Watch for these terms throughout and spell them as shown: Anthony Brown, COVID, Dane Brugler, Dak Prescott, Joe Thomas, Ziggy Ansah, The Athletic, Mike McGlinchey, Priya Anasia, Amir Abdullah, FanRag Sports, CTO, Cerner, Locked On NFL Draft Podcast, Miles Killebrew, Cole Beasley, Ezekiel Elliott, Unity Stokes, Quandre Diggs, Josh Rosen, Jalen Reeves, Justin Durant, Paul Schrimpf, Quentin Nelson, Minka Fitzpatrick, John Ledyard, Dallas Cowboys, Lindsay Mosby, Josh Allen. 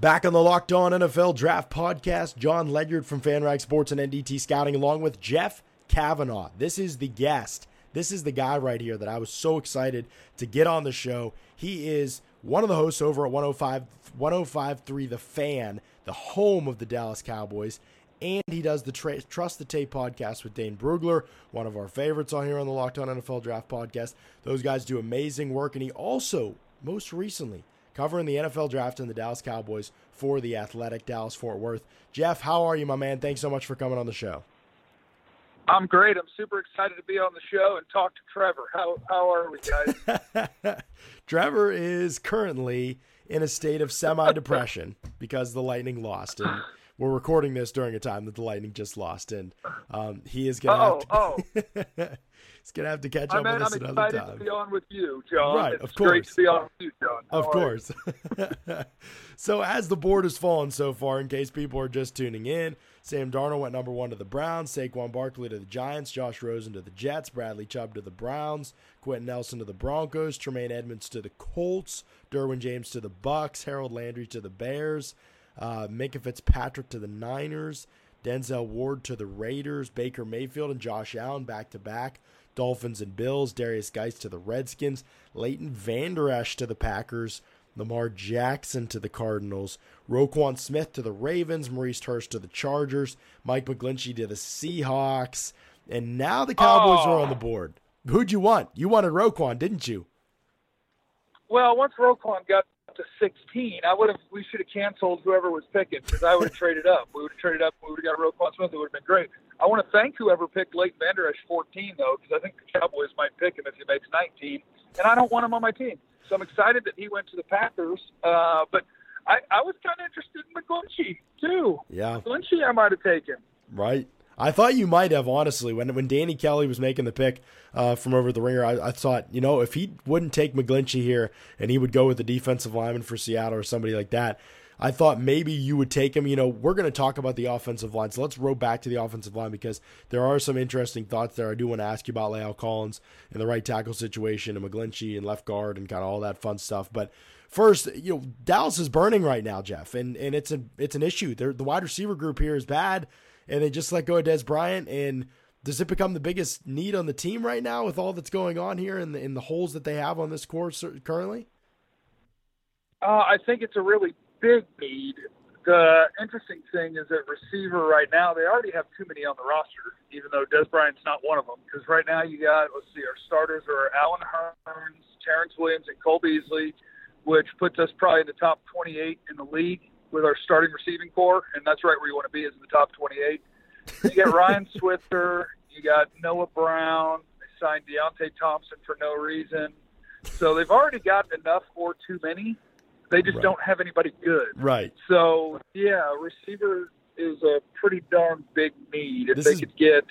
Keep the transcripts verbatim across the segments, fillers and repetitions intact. Back on the Locked On N F L Draft Podcast, John Ledyard from FanRag Sports and N D T Scouting, along with Jeff Cavanaugh. This is the guest. This is the guy right here that I was so excited to get on the show. He is one of the hosts over at one oh five point three The Fan, the home of the Dallas Cowboys, and he does the tra- Trust the Tape podcast with Dane Brugler, one of our favorites on here on the Locked On N F L Draft Podcast. Those guys do amazing work, and he also, most recently, covering the N F L Draft and the Dallas Cowboys for The Athletic, Dallas Fort Worth. Jeff, how are you, my man? Thanks so much for coming on the show. I'm great. I'm super excited to be on the show and talk to Trevor. How how are we, guys? Trevor is currently in a state of semi-depression because the Lightning lost. And we're recording this during a time that the Lightning just lost. And um, he is going to oh, have to... Oh. It's going to have to catch up with us another time. I'm excited to be on with you, John. Right, of course. It's great to be on with you, John. Of course. So as the board has fallen so far, in case people are just tuning in, Sam Darnold went number one to the Browns, Saquon Barkley to the Giants, Josh Rosen to the Jets, Bradley Chubb to the Browns, Quentin Nelson to the Broncos, Tremaine Edmonds to the Colts, Derwin James to the Bucks, Harold Landry to the Bears, uh, Minka Fitzpatrick to the Niners, Denzel Ward to the Raiders, Baker Mayfield and Josh Allen back-to-back, Dolphins and Bills, Derrius Guice to the Redskins, Leighton Vander Esch to the Packers, Lamar Jackson to the Cardinals, Roquan Smith to the Ravens, Maurice Hurst to the Chargers, Mike McGlinchey to the Seahawks, and now the Cowboys oh. are on the board. Who'd you want? You wanted Roquan, didn't you? Well, once Roquan got to sixteen, I would have. We should have canceled whoever was picking because I would have traded up. We would have traded up. We would have got Roquan Smith. It would have been great. I want to thank whoever picked Leighton Vander Esch fourteen, though, because I think the Cowboys might pick him if he makes nineteen, and I don't want him on my team. So I'm excited that he went to the Packers. Uh, but I, I was kind of interested in McGlinchey too. Yeah, McGlinchey I might have taken. Right. I thought you might have, honestly. When when Danny Kelly was making the pick uh, from over the ringer, I, I thought, you know, if he wouldn't take McGlinchey here and he would go with the defensive lineman for Seattle or somebody like that, I thought maybe you would take him. You know, we're going to talk about the offensive line, so let's row back to the offensive line because there are some interesting thoughts there. I do want to ask you about La'el Collins and the right tackle situation and McGlinchey and left guard and kind of all that fun stuff. But first, you know, Dallas is burning right now, Jeff, and, and it's, a, it's an issue. They're, the wide receiver group here is bad. And they just let go of Des Bryant. And does it become the biggest need on the team right now with all that's going on here and the, and the holes that they have on this course currently? Uh, I think it's a really big need. The interesting thing is that receiver right now, they already have too many on the roster, even though Des Bryant's not one of them. Because right now you got, let's see, our starters are Allen Hurns, Terrence Williams, and Cole Beasley, which puts us probably in the top twenty-eight in the league with our starting receiving core, and that's right where you want to be, is in the top twenty-eight. You got Ryan Switzer, you got Noah Brown, they signed Deontay Thompson for no reason. So they've already got enough or too many. They just right. don't have anybody good. Right. So, yeah, receiver is a pretty darn big need. If this they is, could get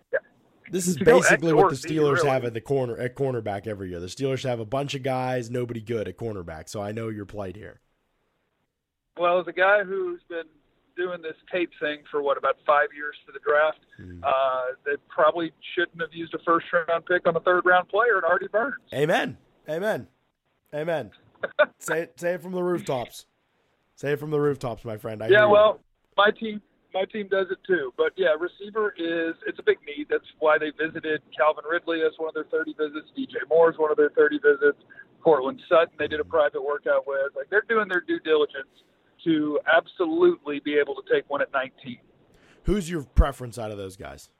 – This is basically what the Steelers really. have at the corner at cornerback every year. The Steelers have a bunch of guys, nobody good at cornerback, so I know your plight here. Well, as a guy who's been doing this tape thing for, what, about five years for the draft, mm. uh, they probably shouldn't have used a first-round pick on a third-round player and already burned. Amen. Amen. Amen. say, it, say it from the rooftops. Say it from the rooftops, my friend. I yeah, well, my team my team does it too. But, yeah, receiver is – it's a big need. That's why they visited Calvin Ridley as one of their thirty visits. D J Moore is one of their thirty visits. Cortland Sutton they did a private workout with. Like, they're doing their due diligence to absolutely be able to take one at nineteen. Who's your preference out of those guys?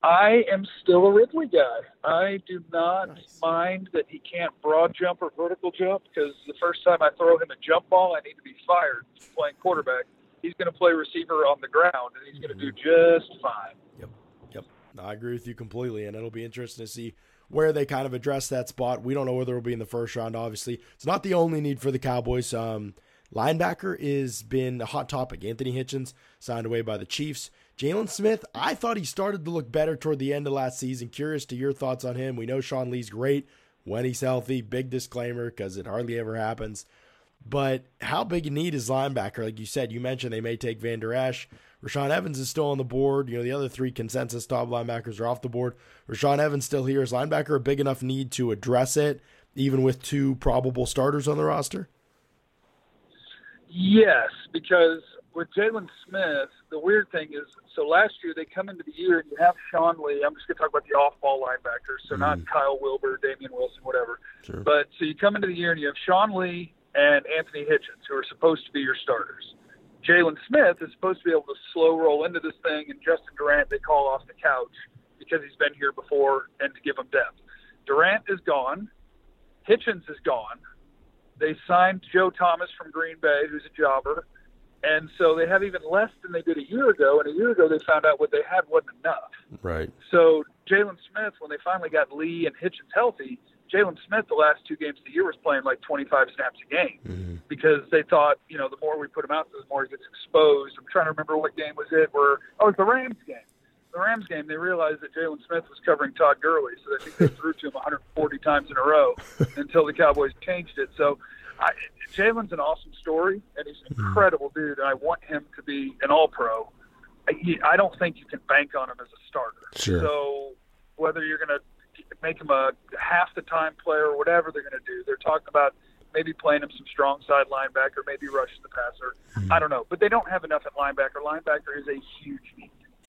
I am still a Ridley guy. I do not nice. mind that he can't broad jump or vertical jump because the first time I throw him a jump ball, I need to be fired playing quarterback. He's going to play receiver on the ground, and he's mm-hmm. going to do just fine. Yep, yep. No, I agree with you completely, and it'll be interesting to see where they kind of address that spot. We don't know whether it'll be in the first round, obviously. It's not the only need for the Cowboys. Um, Linebacker has been a hot topic. Anthony Hitchens signed away by the Chiefs. Jaylon Smith, I thought he started to look better toward the end of last season. Curious to your thoughts on him. We know Sean Lee's great when he's healthy. Big disclaimer because it hardly ever happens. But how big a need is linebacker? Like you said, you mentioned they may take Vander Esch. Rashaan Evans is still on the board. You know, the other three consensus top linebackers are off the board. Rashaan Evans still here. Is linebacker a big enough need to address it, even with two probable starters on the roster? Yes, because with Jaylon Smith, the weird thing is, so last year they come into the year and you have Sean Lee. I'm just going to talk about the off-ball linebackers, so mm. not Kyle Wilbur, Damian Wilson, whatever. Sure. But so you come into the year and you have Sean Lee and Anthony Hitchens, who are supposed to be your starters. Jaylon Smith is supposed to be able to slow roll into this thing, and Justin Durant they call off the couch because he's been here before and to give him depth. Durant is gone. Hitchens is gone. They signed Joe Thomas from Green Bay, who's a jobber. And so they have even less than they did a year ago. And a year ago, they found out what they had wasn't enough. Right. So Jaylon Smith, when they finally got Lee and Hitchens healthy, Jaylon Smith, the last two games of the year, was playing like twenty-five snaps a game mm-hmm. because they thought, you know, the more we put him out, the more he gets exposed. I'm trying to remember what game was it where – oh, it was the Rams game. The Rams game, they realized that Jaylon Smith was covering Todd Gurley, so I think they threw to him one hundred forty times in a row until the Cowboys changed it. So I, Jaylon's an awesome story, and he's an incredible dude, and I want him to be an all-pro. I, I don't think you can bank on him as a starter. Sure. So whether you're going to make him a half-the-time player or whatever they're going to do, they're talking about maybe playing him some strong side linebacker, maybe rushing the passer. Mm-hmm. I don't know. But they don't have enough at linebacker. Linebacker is a huge need.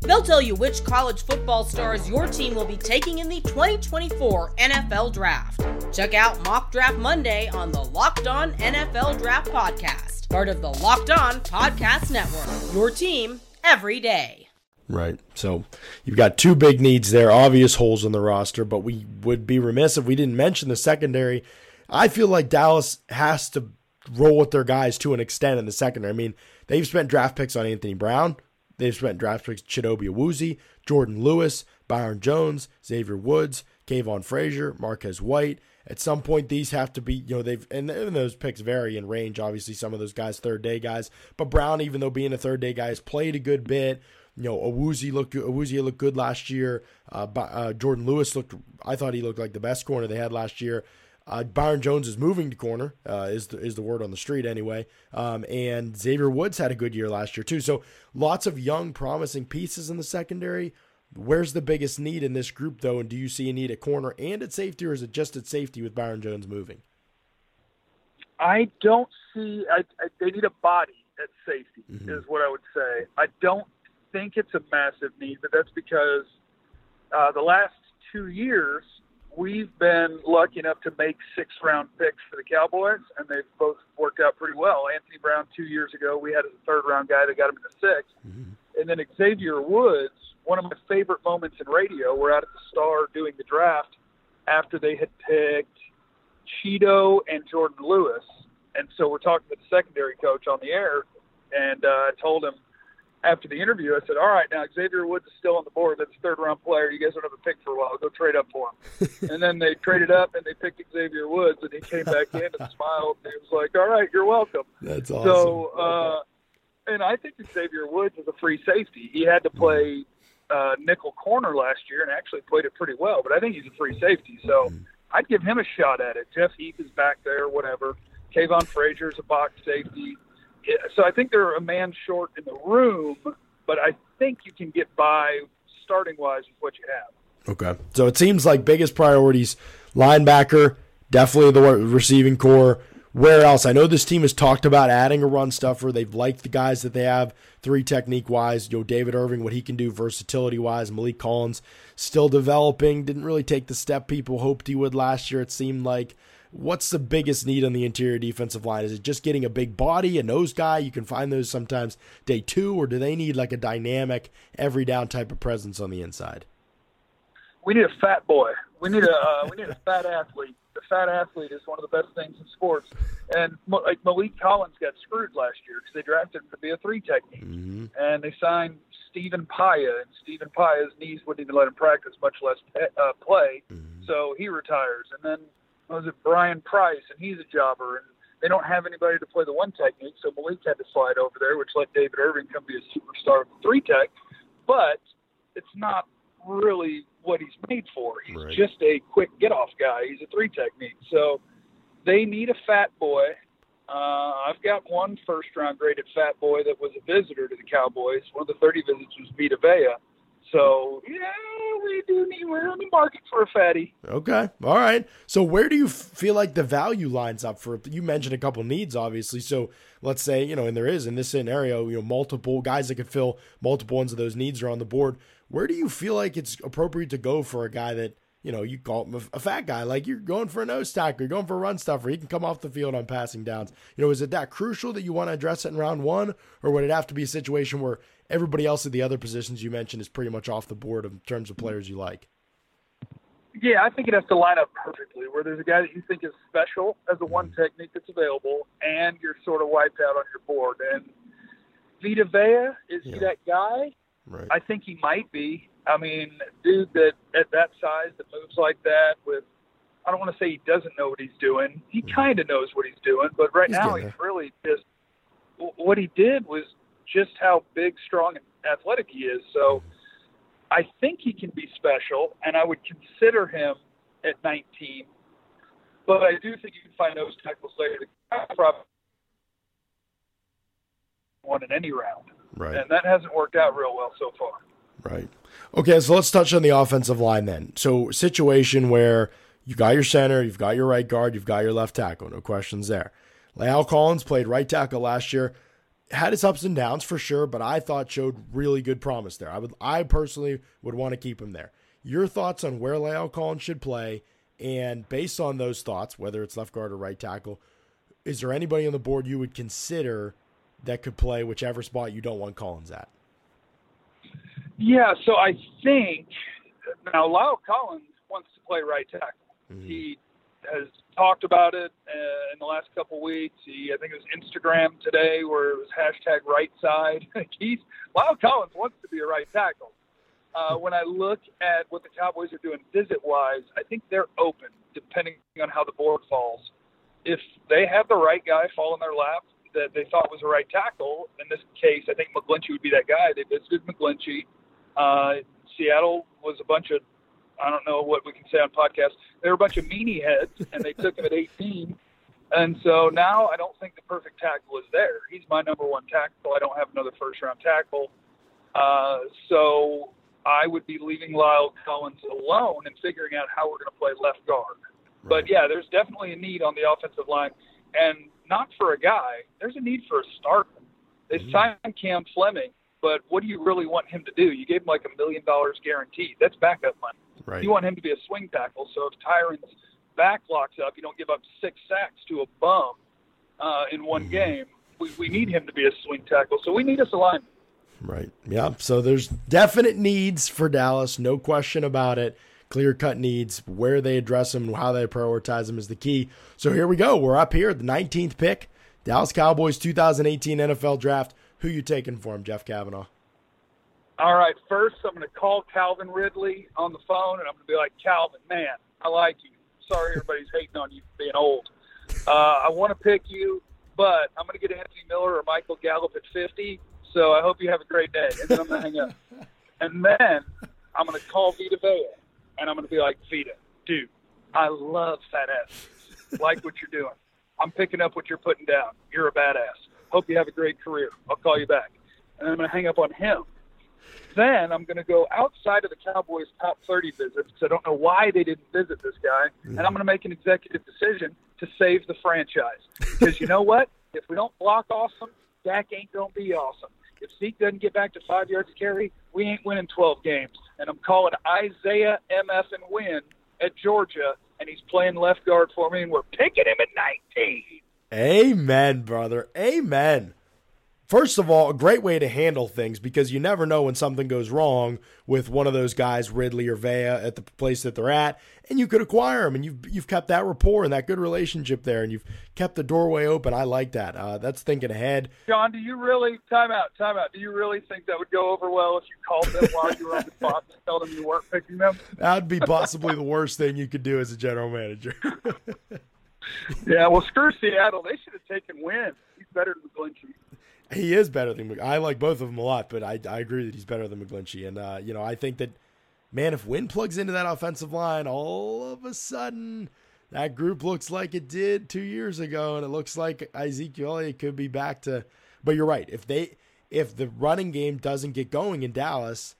They'll tell you which college football stars your team will be taking in the twenty twenty-four N F L Draft. Check out Mock Draft Monday on the Locked On N F L Draft Podcast. Part of the Locked On Podcast Network, your team every day. Right. So you've got two big needs there, obvious holes in the roster, but we would be remiss if we didn't mention the secondary. I feel like Dallas has to roll with their guys to an extent in the secondary. I mean, they've spent draft picks on Anthony Brown. They've spent draft picks Chidobe Awuzie, Jourdan Lewis, Byron Jones, Xavier Woods, Kavon Frazier, Marquez White. At some point, these have to be, you know, they've, and those picks vary in range, obviously, some of those guys, third day guys, but Brown, even though being a third day guy, has played a good bit. You know, Awuzie looked, Awuzie looked good last year. Uh, uh, Jourdan Lewis looked, I thought he looked like the best corner they had last year. Uh, Byron Jones is moving to corner, uh, is, the, is the word on the street anyway. Um, and Xavier Woods had a good year last year too. So lots of young, promising pieces in the secondary. Where's the biggest need in this group, though, and do you see a need at corner and at safety, or is it just at safety with Byron Jones moving? I don't see I, – I, they need a body at safety mm-hmm. is what I would say. I don't think it's a massive need, but that's because uh, the last two years we've been lucky enough to make six-round picks for the Cowboys, and they've both worked out pretty well. Anthony Brown two years ago, we had a third-round guy that got him in the sixth, mm-hmm. and then Xavier Woods, one of my favorite moments in radio, we're out at the Star doing the draft after they had picked Cheeto and Jourdan Lewis. And so we're talking to the secondary coach on the air, and uh, I told him after the interview, I said, all right, now Xavier Woods is still on the board. That's a third-round player. You guys don't have a pick for a while. Go trade up for him. And then they traded up, and they picked Xavier Woods, and he came back in and smiled, and he was like, all right, you're welcome. That's awesome. So, uh, and I think Xavier Woods is a free safety. He had to play – Uh, nickel corner last year and actually played it pretty well, but I think he's a free safety, so mm-hmm. I'd give him a shot at it. Jeff Heath is back there, whatever. Kavon Frazier is a box safety. Yeah, so I think they're a man short in the room, but I think you can get by starting-wise with what you have. Okay. So it seems like biggest priorities, linebacker, definitely the receiving core. Where else? I know this team has talked about adding a run stuffer. They've liked the guys that they have, three technique-wise. You know, David Irving, what he can do versatility-wise. Malik Collins still developing. Didn't really take the step people hoped he would last year, it seemed like. What's the biggest need on the interior defensive line? Is it just getting a big body, a nose guy? You can find those sometimes day two, or do they need like a dynamic, every-down type of presence on the inside? We need a fat boy. We need a uh, we need a fat athlete. the fat athlete is one of the best things in sports. And like Malik Collins got screwed last year because they drafted him to be a three technique. Mm-hmm. And they signed Stephen Paya, and Stephen Paya's knees wouldn't even let him practice, much less uh, play. Mm-hmm. So he retires. And then was it Brian Price, and he's a jobber, and they don't have anybody to play the one technique, so Malik had to slide over there, which let David Irving come be a superstar with the three tech. But it's not really what he's made for. He's right. just a quick get-off guy. He's a three technique. So they need a fat boy. Uh, I've got one first-round graded fat boy that was a visitor to the Cowboys. One of the thirty visits was Vita Vea. So, yeah, we do need, we're on the market for a fatty. Okay. All right. So where do you feel like the value lines up for? You mentioned a couple needs, obviously. So let's say, you know, and there is in this scenario, you know, multiple guys that could fill multiple ones of those needs are on the board. Where do you feel like it's appropriate to go for a guy that, you know, you call him a, a fat guy? Like you're going for a nose tackle, you're going for a run stuffer. He can come off the field on passing downs. You know, is it that crucial that you want to address it in round one? Or would it have to be a situation where everybody else at the other positions you mentioned is pretty much off the board in terms of players you like? Yeah, I think it has to line up perfectly where there's a guy that you think is special as a one technique that's available and you're sort of wiped out on your board. And Vita Vea, is yeah. he that guy? Right. I think he might be. I mean, dude that at that size that moves like that with, I don't want to say he doesn't know what he's doing. He mm. kind of knows what he's doing, but right he's now he's really just, what he did was just how big, strong, and athletic he is. So I think he can be special, and I would consider him at nineteen. But I do think you can find those tackles later. The guy probably won in any round. Right. And that hasn't worked out real well so far. Right. Okay, so let's touch on the offensive line then. So situation where you got your center, you've got your right guard, you've got your left tackle. No questions there. La'el Collins played right tackle last year. Had its ups and downs for sure, but I thought showed really good promise there. I would, I personally would want to keep him there. Your thoughts on where La'el Collins should play, and based on those thoughts, whether it's left guard or right tackle, is there anybody on the board you would consider that could play whichever spot you don't want Collins at? Yeah, so I think now La'el Collins wants to play right tackle. Mm-hmm. He has talked about it uh, in the last couple weeks. He, I think it was Instagram today where it was hashtag right side. He's, La'el Collins wants to be a right tackle. Uh, when I look at what the Cowboys are doing visit-wise, I think they're open depending on how the board falls. If they have the right guy fall in their lap that they thought was a right tackle, in this case, I think McGlinchey would be that guy. They visited McGlinchey. Uh, Seattle was a bunch of I don't know what we can say on podcasts. They were a bunch of meanie heads, and they took him at eighteen. And so now I don't think the perfect tackle is there. He's my number one tackle. I don't have another first-round tackle. Uh, so I would be leaving La'el Collins alone and figuring out how we're going to play left guard. Right. But, yeah, there's definitely a need on the offensive line. And not for a guy. There's a need for a starter. They mm-hmm. signed Cam Fleming, but what do you really want him to do? You gave him like a million dollars guaranteed. That's backup money. Right. You want him to be a swing tackle, so if Tyron's back locks up, you don't give up six sacks to a bum uh, in one mm-hmm. game. We, we need him to be a swing tackle, so we need us alignment. Right, yeah, so there's definite needs for Dallas, no question about it. Clear-cut needs, where they address them, how they prioritize them is the key. So here we go. We're up here at the nineteenth pick, Dallas Cowboys two thousand eighteen N F L Draft. Who you taking for him, Jeff Cavanaugh? All right, first I'm going to call Calvin Ridley on the phone, and I'm going to be like, Calvin, man, I like you. Sorry everybody's hating on you for being old. Uh, I want to pick you, but I'm going to get Anthony Miller or Michael Gallup at fifty, so I hope you have a great day. And then I'm going to hang up. And then I'm going to call Vita Vea, and I'm going to be like, Vita, dude, I love fat ass. Like what you're doing. I'm picking up what you're putting down. You're a badass. Hope you have a great career. I'll call you back. And I'm going to hang up on him. Then I'm going to go outside of the Cowboys' top thirty visits. I don't know why they didn't visit this guy. And I'm going to make an executive decision to save the franchise. Because you know what? If we don't block awesome, Dak ain't going to be awesome. If Zeke doesn't get back to five yards carry, we ain't winning twelve games. And I'm calling Isaiah M F and Wynn at Georgia, and he's playing left guard for me, and we're picking him at nineteen. Amen, brother. Amen. First of all, a great way to handle things, because you never know when something goes wrong with one of those guys, Ridley or Vea, at the place that they're at, and you could acquire them, and you've you've kept that rapport and that good relationship there, and you've kept the doorway open. I like that. Uh, that's thinking ahead. John, do you really time out? Time out. Do you really think that would go over well if you called them while you were on the spot and tell them you weren't picking them? That would be possibly the worst thing you could do as a general manager. Yeah, well, screw Seattle. They should have taken Wynn. He's better than McGlinchey. He is better than McGlinchey. I like both of them a lot, but I, I agree that he's better than McGlinchey. And, uh, you know, I think that, man, if Wynn plugs into that offensive line, all of a sudden that group looks like it did two years ago, and it looks like Ezekiel Elliott could be back to – but you're right. If they, if the running game doesn't get going in Dallas,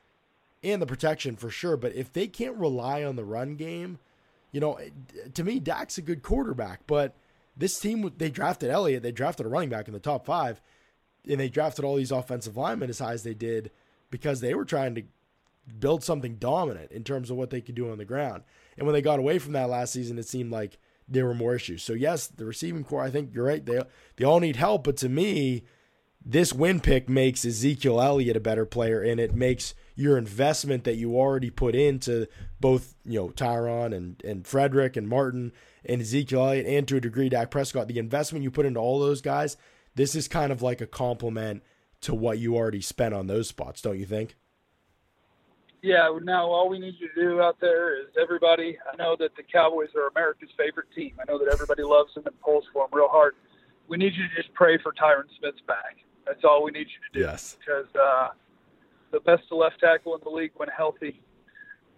and the protection for sure, but if they can't rely on the run game – you know, to me, Dak's a good quarterback, but this team, they drafted Elliott, they drafted a running back in the top five, and they drafted all these offensive linemen as high as they did because they were trying to build something dominant in terms of what they could do on the ground. And when they got away from that last season, it seemed like there were more issues. So, yes, the receiving core, I think you're right. They, they all need help, but to me, this win pick makes Ezekiel Elliott a better player, and it makes your investment that you already put into both, you know, Tyron and, and Frederick and Martin and Ezekiel Elliott, and to a degree Dak Prescott, the investment you put into all those guys, this is kind of like a complement to what you already spent on those spots, don't you think? Yeah, now all we need you to do out there is everybody, I know that the Cowboys are America's favorite team. I know that everybody loves them and pulls for them real hard. We need you to just pray for Tyron Smith's back. That's all we need you to do. Yes. Because, uh, the best left tackle in the league when healthy.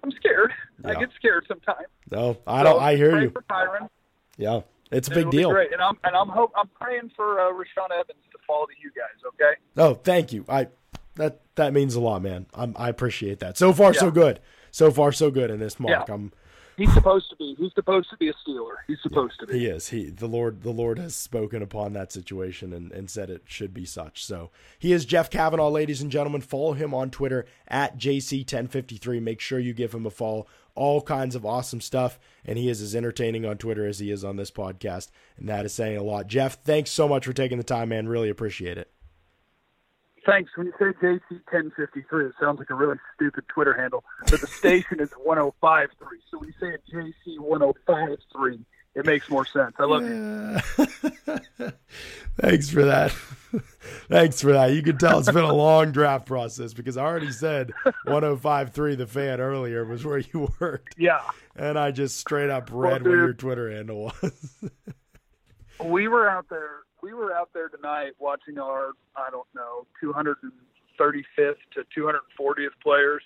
I'm scared. Yeah. I get scared sometimes. No, I don't. So I hear you. For Tyron. Yeah, it's a big deal. Great. And I'm and I'm hope I'm praying for uh, Rashaan Evans to fall to you guys. Okay. Oh, thank you. I that that means a lot, man. I'm, I appreciate that. So far, yeah. so good. So far, so good in this, Mark. Yeah. I'm. He's supposed to be. He's supposed to be a Steeler. He's supposed yeah, to be. He is. He the Lord. The Lord has spoken upon that situation and, and said it should be such. So he is Jeff Cavanaugh, ladies and gentlemen. Follow him on Twitter at J C ten fifty-three. Make sure you give him a follow. All kinds of awesome stuff, and he is as entertaining on Twitter as he is on this podcast, and that is saying a lot. Jeff, thanks so much for taking the time, man. Really appreciate it. Thanks. When you say J C ten fifty-three, it sounds like a really stupid Twitter handle, but the station is one oh five point three. So when you say it J C ten fifty-three, it makes more sense. I love yeah. you. Thanks for that. Thanks for that. You can tell it's been a long draft process because I already said one oh five point three The Fan earlier was where you worked. Yeah. And I just straight up read well, where your Twitter handle was. we were out there. We were out there tonight watching our, I don't know, two hundred thirty-fifth to two hundred fortieth players.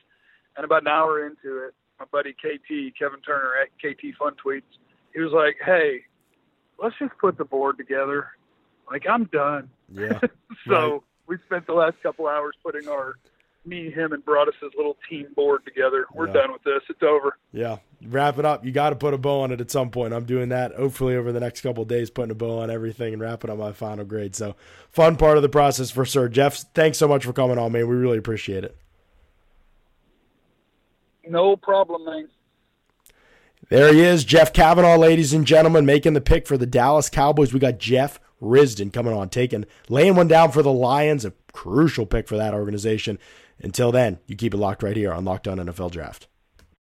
And about an hour into it, my buddy K T, Kevin Turner at K T Fun Tweets, he was like, hey, let's just put the board together. Like, I'm done. Yeah. So right. We spent the last couple hours putting our, me, him, and Broaddus's little team board together. We're yeah. done with this. It's over. Yeah. Wrap it up. You got to put a bow on it at some point. I'm doing that hopefully over the next couple of days, putting a bow on everything and wrapping up my final grade. So fun part of the process for sure. Jeff, thanks so much for coming on, man. We really appreciate it. No problem, man. There he is, Jeff Cavanaugh, ladies and gentlemen, making the pick for the Dallas Cowboys. We got Jeff Risden coming on, taking, laying one down for the Lions, a crucial pick for that organization. Until then, you keep it locked right here on Locked On N F L Draft.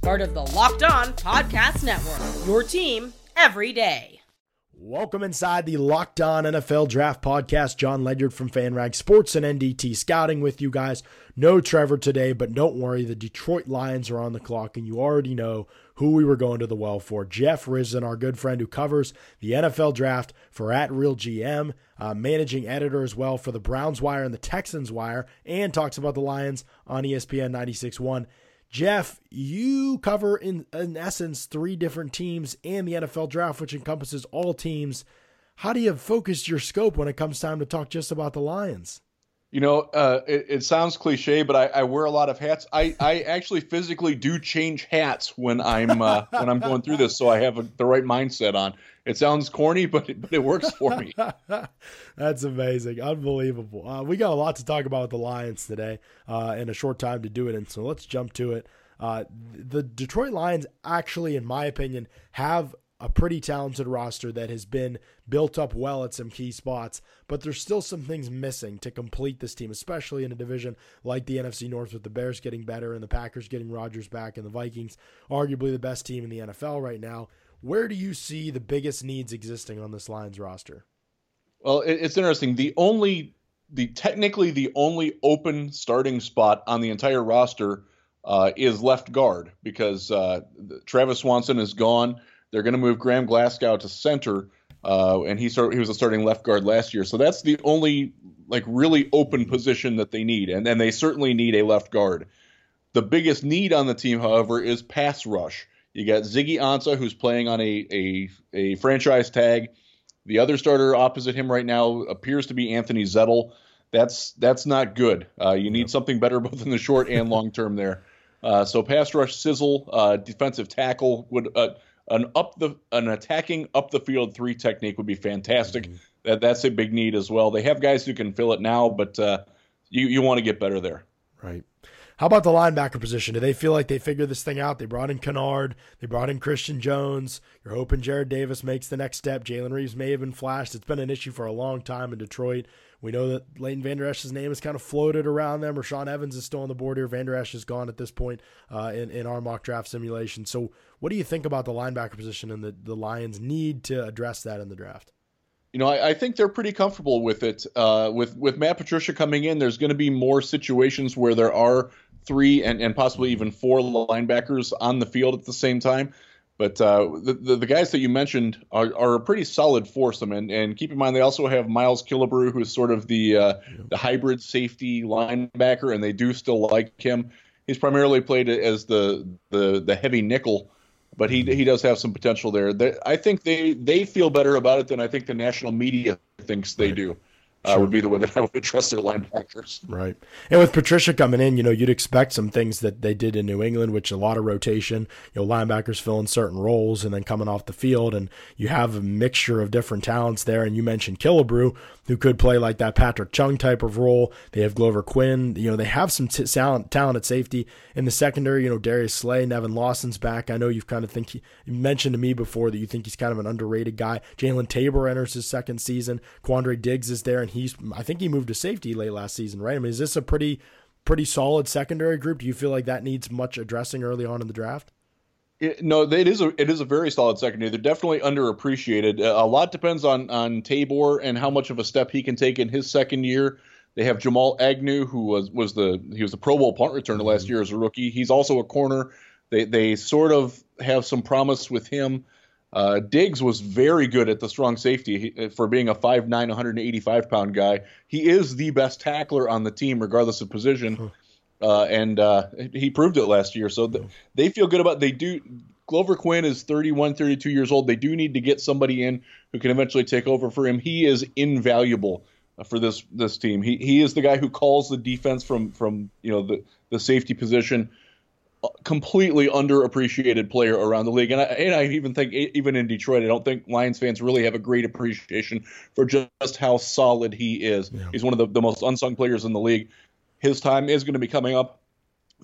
part of the Locked On Podcast Network, your team every day. Welcome inside the Locked On N F L Draft Podcast. John Ledyard from FanRag Sports and N D T Scouting with you guys. No Trevor today, but don't worry, the Detroit Lions are on the clock, and you already know who we were going to the well for. Jeff Risden, our good friend who covers the N F L Draft for At Real G M, uh, managing editor as well for the Browns Wire and the Texans Wire, and talks about the Lions on E S P N ninety-six point one. Jeff, you cover in, in essence three different teams and the N F L Draft, which encompasses all teams. How do you focus your scope when it comes time to talk just about the Lions? You know, uh, it, it sounds cliche, but I, I wear a lot of hats. I, I actually physically do change hats when I'm uh, when I'm going through this, so I have a, the right mindset on. It sounds corny, but it, but it works for me. That's amazing, unbelievable. Uh, we got a lot to talk about with the Lions today, uh, in a short time to do it, and so let's jump to it. Uh, the Detroit Lions actually, in my opinion, have a pretty talented roster that has been built up well at some key spots, but there's still some things missing to complete this team, especially in a division like the N F C North, with the Bears getting better and the Packers getting Rodgers back and the Vikings, arguably the best team in the N F L right now. Where do you see the biggest needs existing on this Lions roster? Well, it's interesting. The only, the technically the only open starting spot on the entire roster uh, is left guard, because uh, Travis Swanson is gone. They're going to move Graham Glasgow to center, uh, and he started, he was a starting left guard last year. So that's the only like really open position that they need, and then they certainly need a left guard. The biggest need on the team, however, is pass rush. You got Ziggy Ansah, who's playing on a a, a franchise tag. The other starter opposite him right now appears to be Anthony Zettel. That's that's not good. Uh, you need something better both in the short and long term there. Uh, so pass rush, sizzle, uh, defensive tackle would. Uh, An up the an attacking up the field three technique would be fantastic. Mm-hmm. That that's a big need as well. They have guys who can fill it now, but uh, you you want to get better there, right? How about the linebacker position? Do they feel like they figured this thing out? They brought in Kennard, they brought in Christian Jones. You're hoping Jarrad Davis makes the next step. Jalen Reeves may have been flashed. It's been an issue for a long time in Detroit. We know that Leighton Vander Esch's name is kind of floated around them. Rashaan Evans is still on the board here. Vander Esch is gone at this point uh, in, in our mock draft simulation. So what do you think about the linebacker position and the, the Lions need to address that in the draft? You know, I, I think they're pretty comfortable with it. Uh, with, with Matt Patricia coming in, there's going to be more situations where there are three and, and possibly even four linebackers on the field at the same time. But uh, the, the the guys that you mentioned are, are a pretty solid foursome, and, and keep in mind they also have Miles Killebrew, who is sort of the uh, the hybrid safety linebacker, and they do still like him. He's primarily played as the the, the heavy nickel, but he he does have some potential there. They, I think they, they feel better about it than I think the national media thinks they do. Uh, sure. Would be the way that I would address their linebackers. Right. And with Patricia coming in, you know, you'd expect some things that they did in New England, which a lot of rotation, you know, linebackers filling certain roles and then coming off the field, and you have a mixture of different talents there. And you mentioned Killebrew, who could play like that Patrick Chung type of role. They have Glover Quinn. You know, they have some t- talent, talent at safety in the secondary. You know, Darius Slay, Nevin Lawson's back. I know you've kind of think he, you mentioned to me before that you think he's kind of an underrated guy. Jalen Tabor enters his second season. Quandre Diggs is there, and he's, I think he moved to safety late last season, right? I mean, is this a pretty, pretty solid secondary group? Do you feel like that needs much addressing early on in the draft? It, no, it is a it is a very solid secondary. They're definitely underappreciated. A lot depends on on Tabor and how much of a step he can take in his second year. They have Jamal Agnew, who was was the he was the Pro Bowl punt returner last mm-hmm. year as a rookie. He's also a corner. They they sort of have some promise with him. Uh, Diggs was very good at the strong safety he, for being a five nine, one eighty-five pound guy. He is the best tackler on the team, regardless of position. Huh. Uh, and uh, he proved it last year. So th- they feel good about they do. Glover Quinn is thirty-one, thirty-two years old. They do need to get somebody in who can eventually take over for him. He is invaluable for this this team. He he is the guy who calls the defense from from you know the, the safety position. Completely underappreciated player around the league, and I, and I even think even in Detroit, I don't think Lions fans really have a great appreciation for just how solid he is. Yeah. He's one of the, the most unsung players in the league. His time is going to be coming up.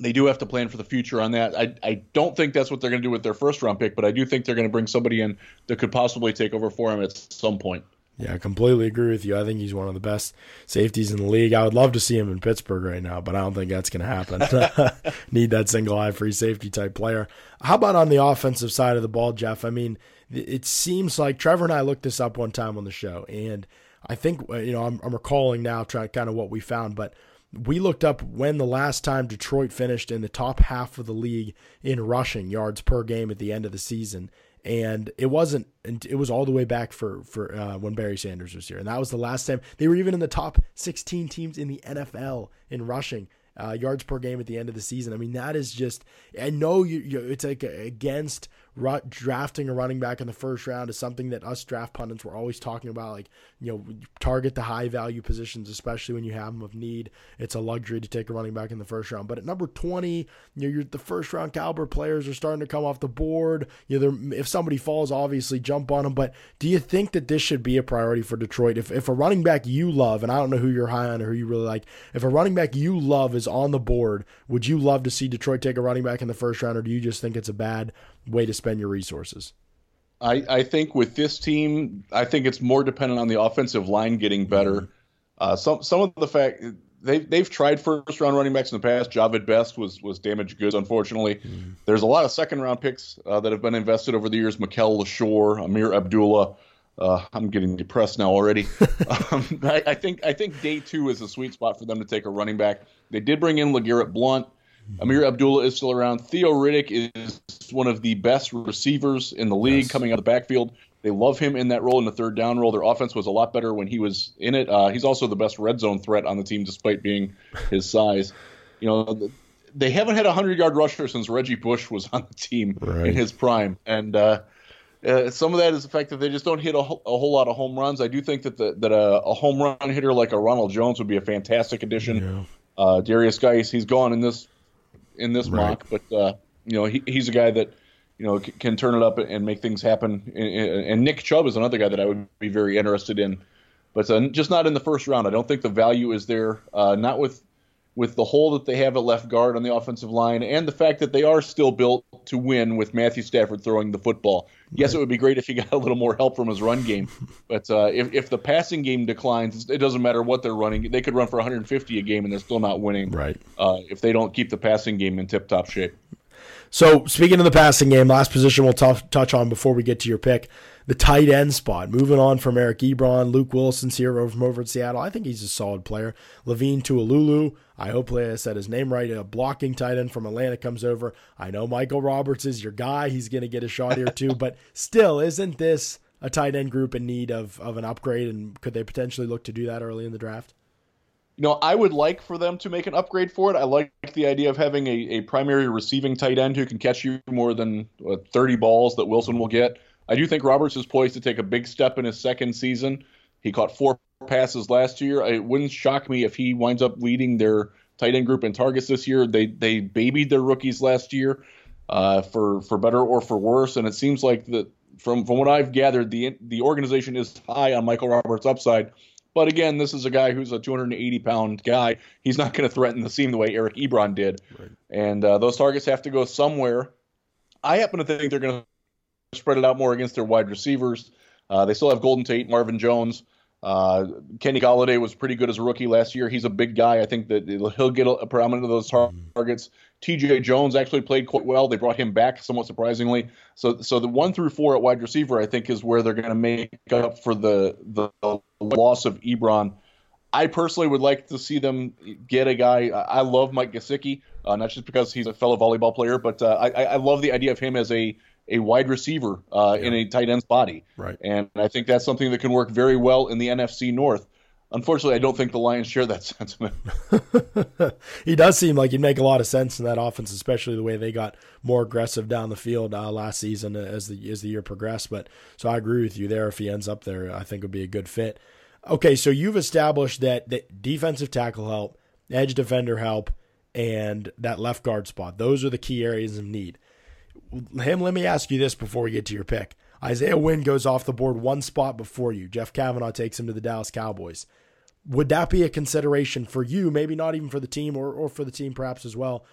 They do have to plan for the future on that. I, I don't think that's what they're going to do with their first round pick, but I do think they're going to bring somebody in that could possibly take over for him at some point. Yeah, I completely agree with you. I think he's one of the best safeties in the league. I would love to see him in Pittsburgh right now, but I don't think that's going to happen. Need that single-eye free safety type player. How about on the offensive side of the ball, Jeff? I mean, it seems like Trevor and I looked this up one time on the show, and I think, you know, I'm, I'm recalling now trying, kind of what we found, but we looked up when the last time Detroit finished in the top half of the league in rushing yards per game at the end of the season. And it wasn't, it was all the way back for, for uh, when Barry Sanders was here. And that was the last time they were even in the top sixteen teams in the N F L in rushing uh, yards per game at the end of the season. I mean, that is just, I know you, you it's like against drafting a running back in the first round is something that us draft pundits were always talking about. Like, you know, target the high value positions, especially when you have them of need. It's a luxury to take a running back in the first round. But at number twenty, you know, you're the first round caliber players are starting to come off the board. You know, if somebody falls, obviously jump on them. But do you think that this should be a priority for Detroit? If if a running back you love, and I don't know who you're high on or who you really like, if a running back you love is on the board, would you love to see Detroit take a running back in the first round, or do you just think it's a bad way to spend your resources? I, I think with this team, I think it's more dependent on the offensive line getting better. Uh, some some of the fact they've they've tried first round running backs in the past. Javid Best was was damaged goods, unfortunately. Mm. There's a lot of second round picks uh, that have been invested over the years. Mikel LaShore, Amir Abdullah. Uh, I'm getting depressed now already. um, I, I think I think day two is a sweet spot for them to take a running back. They did bring in LeGarrette Blount. Amir Abdullah is still around. Theo Riddick is one of the best receivers in the league, yes, coming out of the backfield. They love him in that role, in the third down role. Their offense was a lot better when he was in it. Uh, he's also the best red zone threat on the team, despite being his size. You know, they haven't had a hundred-yard rusher since Reggie Bush was on the team, right, in his prime. And uh, uh, some of that is the fact that they just don't hit a, ho- a whole lot of home runs. I do think that the, that a, a home run hitter like a Ronald Jones would be a fantastic addition. Yeah. Uh, Derrius Guice, he's gone in this in this right. mock, but uh, you know, he, he's a guy that, you know, c- can turn it up and make things happen. And, and Nick Chubb is another guy that I would be very interested in, but uh, just not in the first round. I don't think the value is there. Uh, not with with the hole that they have at left guard on the offensive line, and the fact that they are still built to win with Matthew Stafford throwing the football. Right. Yes, it would be great if he got a little more help from his run game, but uh, if if the passing game declines, it doesn't matter what they're running. They could run for one hundred fifty a game, and they're still not winning, right, uh, if they don't keep the passing game in tip-top shape. So speaking of the passing game, last position we'll t- touch on before we get to your pick, the tight end spot. Moving on from Eric Ebron, Luke Wilson's here over from over in Seattle. I think he's a solid player. Levine Tuilulu, I hopefully I said his name right, a blocking tight end from Atlanta comes over. I know Michael Roberts is your guy. He's going to get a shot here too, but still, isn't this a tight end group in need of, of an upgrade, and could they potentially look to do that early in the draft? You know, I would like for them to make an upgrade for it. I like the idea of having a, a primary receiving tight end who can catch you more than uh, thirty balls that Wilson will get. I do think Roberts is poised to take a big step in his second season. He caught four passes last year. It wouldn't shock me if he winds up leading their tight end group in targets this year. They they babied their rookies last year, uh, for for better or for worse, and it seems like that from from what I've gathered, the the organization is high on Michael Roberts' upside. But again, this is a guy who's a two hundred eighty pound guy. He's not going to threaten the seam the way Eric Ebron did. Right. And uh, those targets have to go somewhere. I happen to think they're going to spread it out more against their wide receivers. Uh, they still have Golden Tate, Marvin Jones. Uh, Kenny Golladay was pretty good as a rookie last year. He's a big guy. I think that he'll get a predominant of those tar- targets. T J Jones actually played quite well. They brought him back somewhat surprisingly. So, so the one through four at wide receiver, I think, is where they're going to make up for the the loss of Ebron. I personally would like to see them get a guy. I love Mike Gesicki, uh, not just because he's a fellow volleyball player, but uh, I, I love the idea of him as a a wide receiver uh, yeah. in a tight end's body. Right. And I think that's something that can work very well in the N F C North. Unfortunately, I don't think the Lions share that sentiment. He does seem like he'd make a lot of sense in that offense, especially the way they got more aggressive down the field uh, last season as the as the year progressed. But so I agree with you there. If he ends up there, I think it would be a good fit. Okay, so you've established that, that defensive tackle help, edge defender help, and that left guard spot. Those are the key areas of need. Him, let me ask you this before we get to your pick. Isaiah Wynn goes off the board one spot before you. Jeff Cavanaugh takes him to the Dallas Cowboys. Would that be a consideration for you, maybe not even for the team, or, or for the team perhaps as well,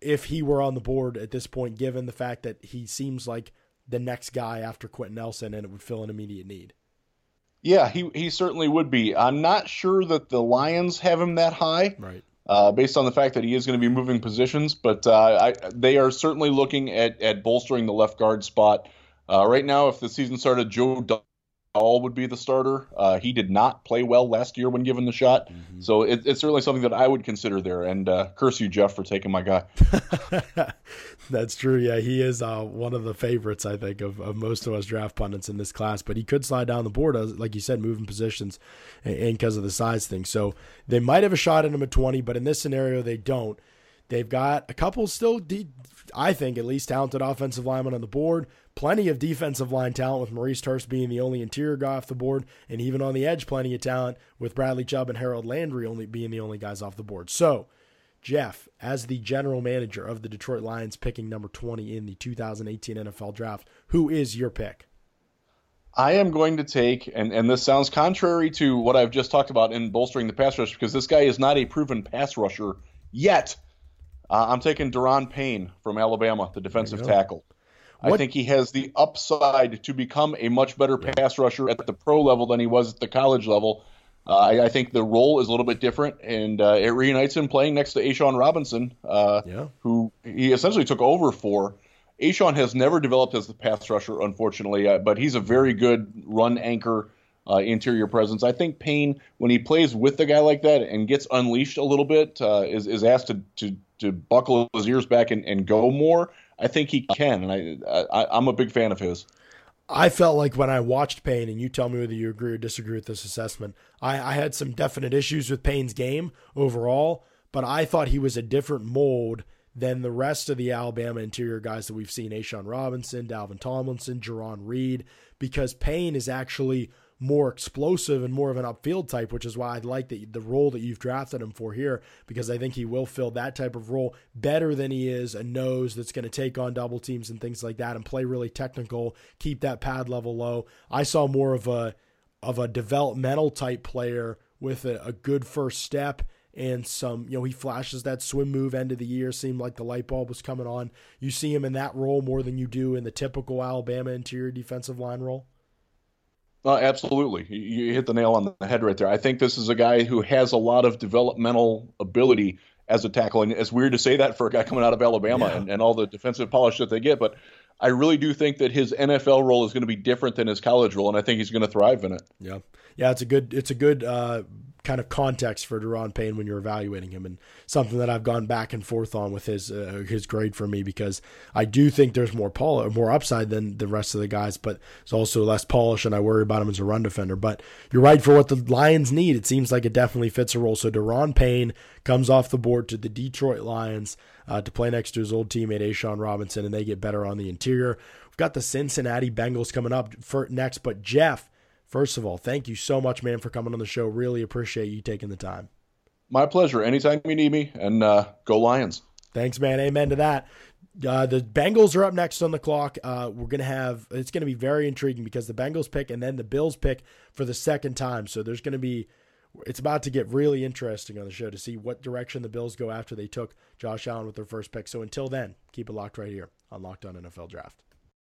if he were on the board at this point, given the fact that he seems like the next guy after Quentin Nelson and it would fill an immediate need? Yeah, he, he certainly would be. I'm not sure that the Lions have him that high. Right. Uh, based on the fact that he is going to be moving positions, but uh, I, they are certainly looking at, at bolstering the left guard spot. Uh, right now, if the season started, Joe Dahl would be the starter. Uh, he did not play well last year when given the shot, mm-hmm. so it, it's certainly something that I would consider there, and uh, curse you, Jeff, for taking my guy. That's true, yeah. He is uh, one of the favorites, I think, of, of most of us draft pundits in this class, but he could slide down the board, like you said, moving positions and because of the size thing. So they might have a shot at him at twenty, but in this scenario, they don't. They've got a couple still, de- I think, at least talented offensive linemen on the board. Plenty of defensive line talent with Maurice Hurst being the only interior guy off the board. And even on the edge, plenty of talent with Bradley Chubb and Harold Landry only being the only guys off the board. So, Jeff, as the general manager of the Detroit Lions, picking number twenty in the two thousand eighteen N F L Draft, who is your pick? I am going to take, and, and this sounds contrary to what I've just talked about in bolstering the pass rush, because this guy is not a proven pass rusher yet. Uh, I'm taking Daron Payne from Alabama, the defensive tackle. What? I think he has the upside to become a much better pass rusher at the pro level than he was at the college level. Uh, I, I think the role is a little bit different, and uh, it reunites him playing next to A'shaun Robinson, uh, yeah. who he essentially took over for. A'shaun has never developed as the pass rusher, unfortunately, uh, but he's a very good run anchor, uh, interior presence. I think Payne, when he plays with a guy like that and gets unleashed a little bit, uh, is, is asked to, to, to buckle his ears back and, and go more. I think he can, and I, I, I'm a big fan of his. I felt like when I watched Payne, and you tell me whether you agree or disagree with this assessment, I, I had some definite issues with Payne's game overall, but I thought he was a different mold than the rest of the Alabama interior guys that we've seen, A'shaun Robinson, Dalvin Tomlinson, Jerron Reed, because Payne is actually more explosive and more of an upfield type, which is why I'd like the, the role that you've drafted him for here, because I think he will fill that type of role better than he is a nose that's going to take on double teams and things like that and play really technical, keep that pad level low. I saw more of a of a developmental type player with a, a good first step and some, you know, he flashes that swim move end of the year, seemed like the light bulb was coming on. You see him in that role more than you do in the typical Alabama interior defensive line role? Uh, absolutely. You hit the nail on the head right there. I think this is a guy who has a lot of developmental ability as a tackle. And it's weird to say that for a guy coming out of Alabama yeah. and, and all the defensive polish that they get. But I really do think that his N F L role is going to be different than his college role. And I think he's going to thrive in it. Yeah. Yeah. It's a good, it's a good, uh, kind of context for Daron Payne when you're evaluating him, and something that I've gone back and forth on with his uh, his grade for me, because I do think there's more polish, more upside than the rest of the guys, but it's also less polish, and I worry about him as a run defender. But you're right, for what the Lions need, it seems like it definitely fits a role. So Daron Payne comes off the board to the Detroit Lions uh, to play next to his old teammate A'shaun Robinson, and they get better on the interior. We've got the Cincinnati Bengals coming up for next, but Jeff, first of all, thank you so much, man, for coming on the show. Really appreciate you taking the time. My pleasure. Anytime you need me, and uh, go Lions. Thanks, man. Amen to that. Uh, the Bengals are up next on the clock. Uh, we're going to have, it's going to be very intriguing because the Bengals pick and then the Bills pick for the second time. So there's going to be, it's about to get really interesting on the show to see what direction the Bills go after they took Josh Allen with their first pick. So until then, keep it locked right here on Locked On N F L Draft.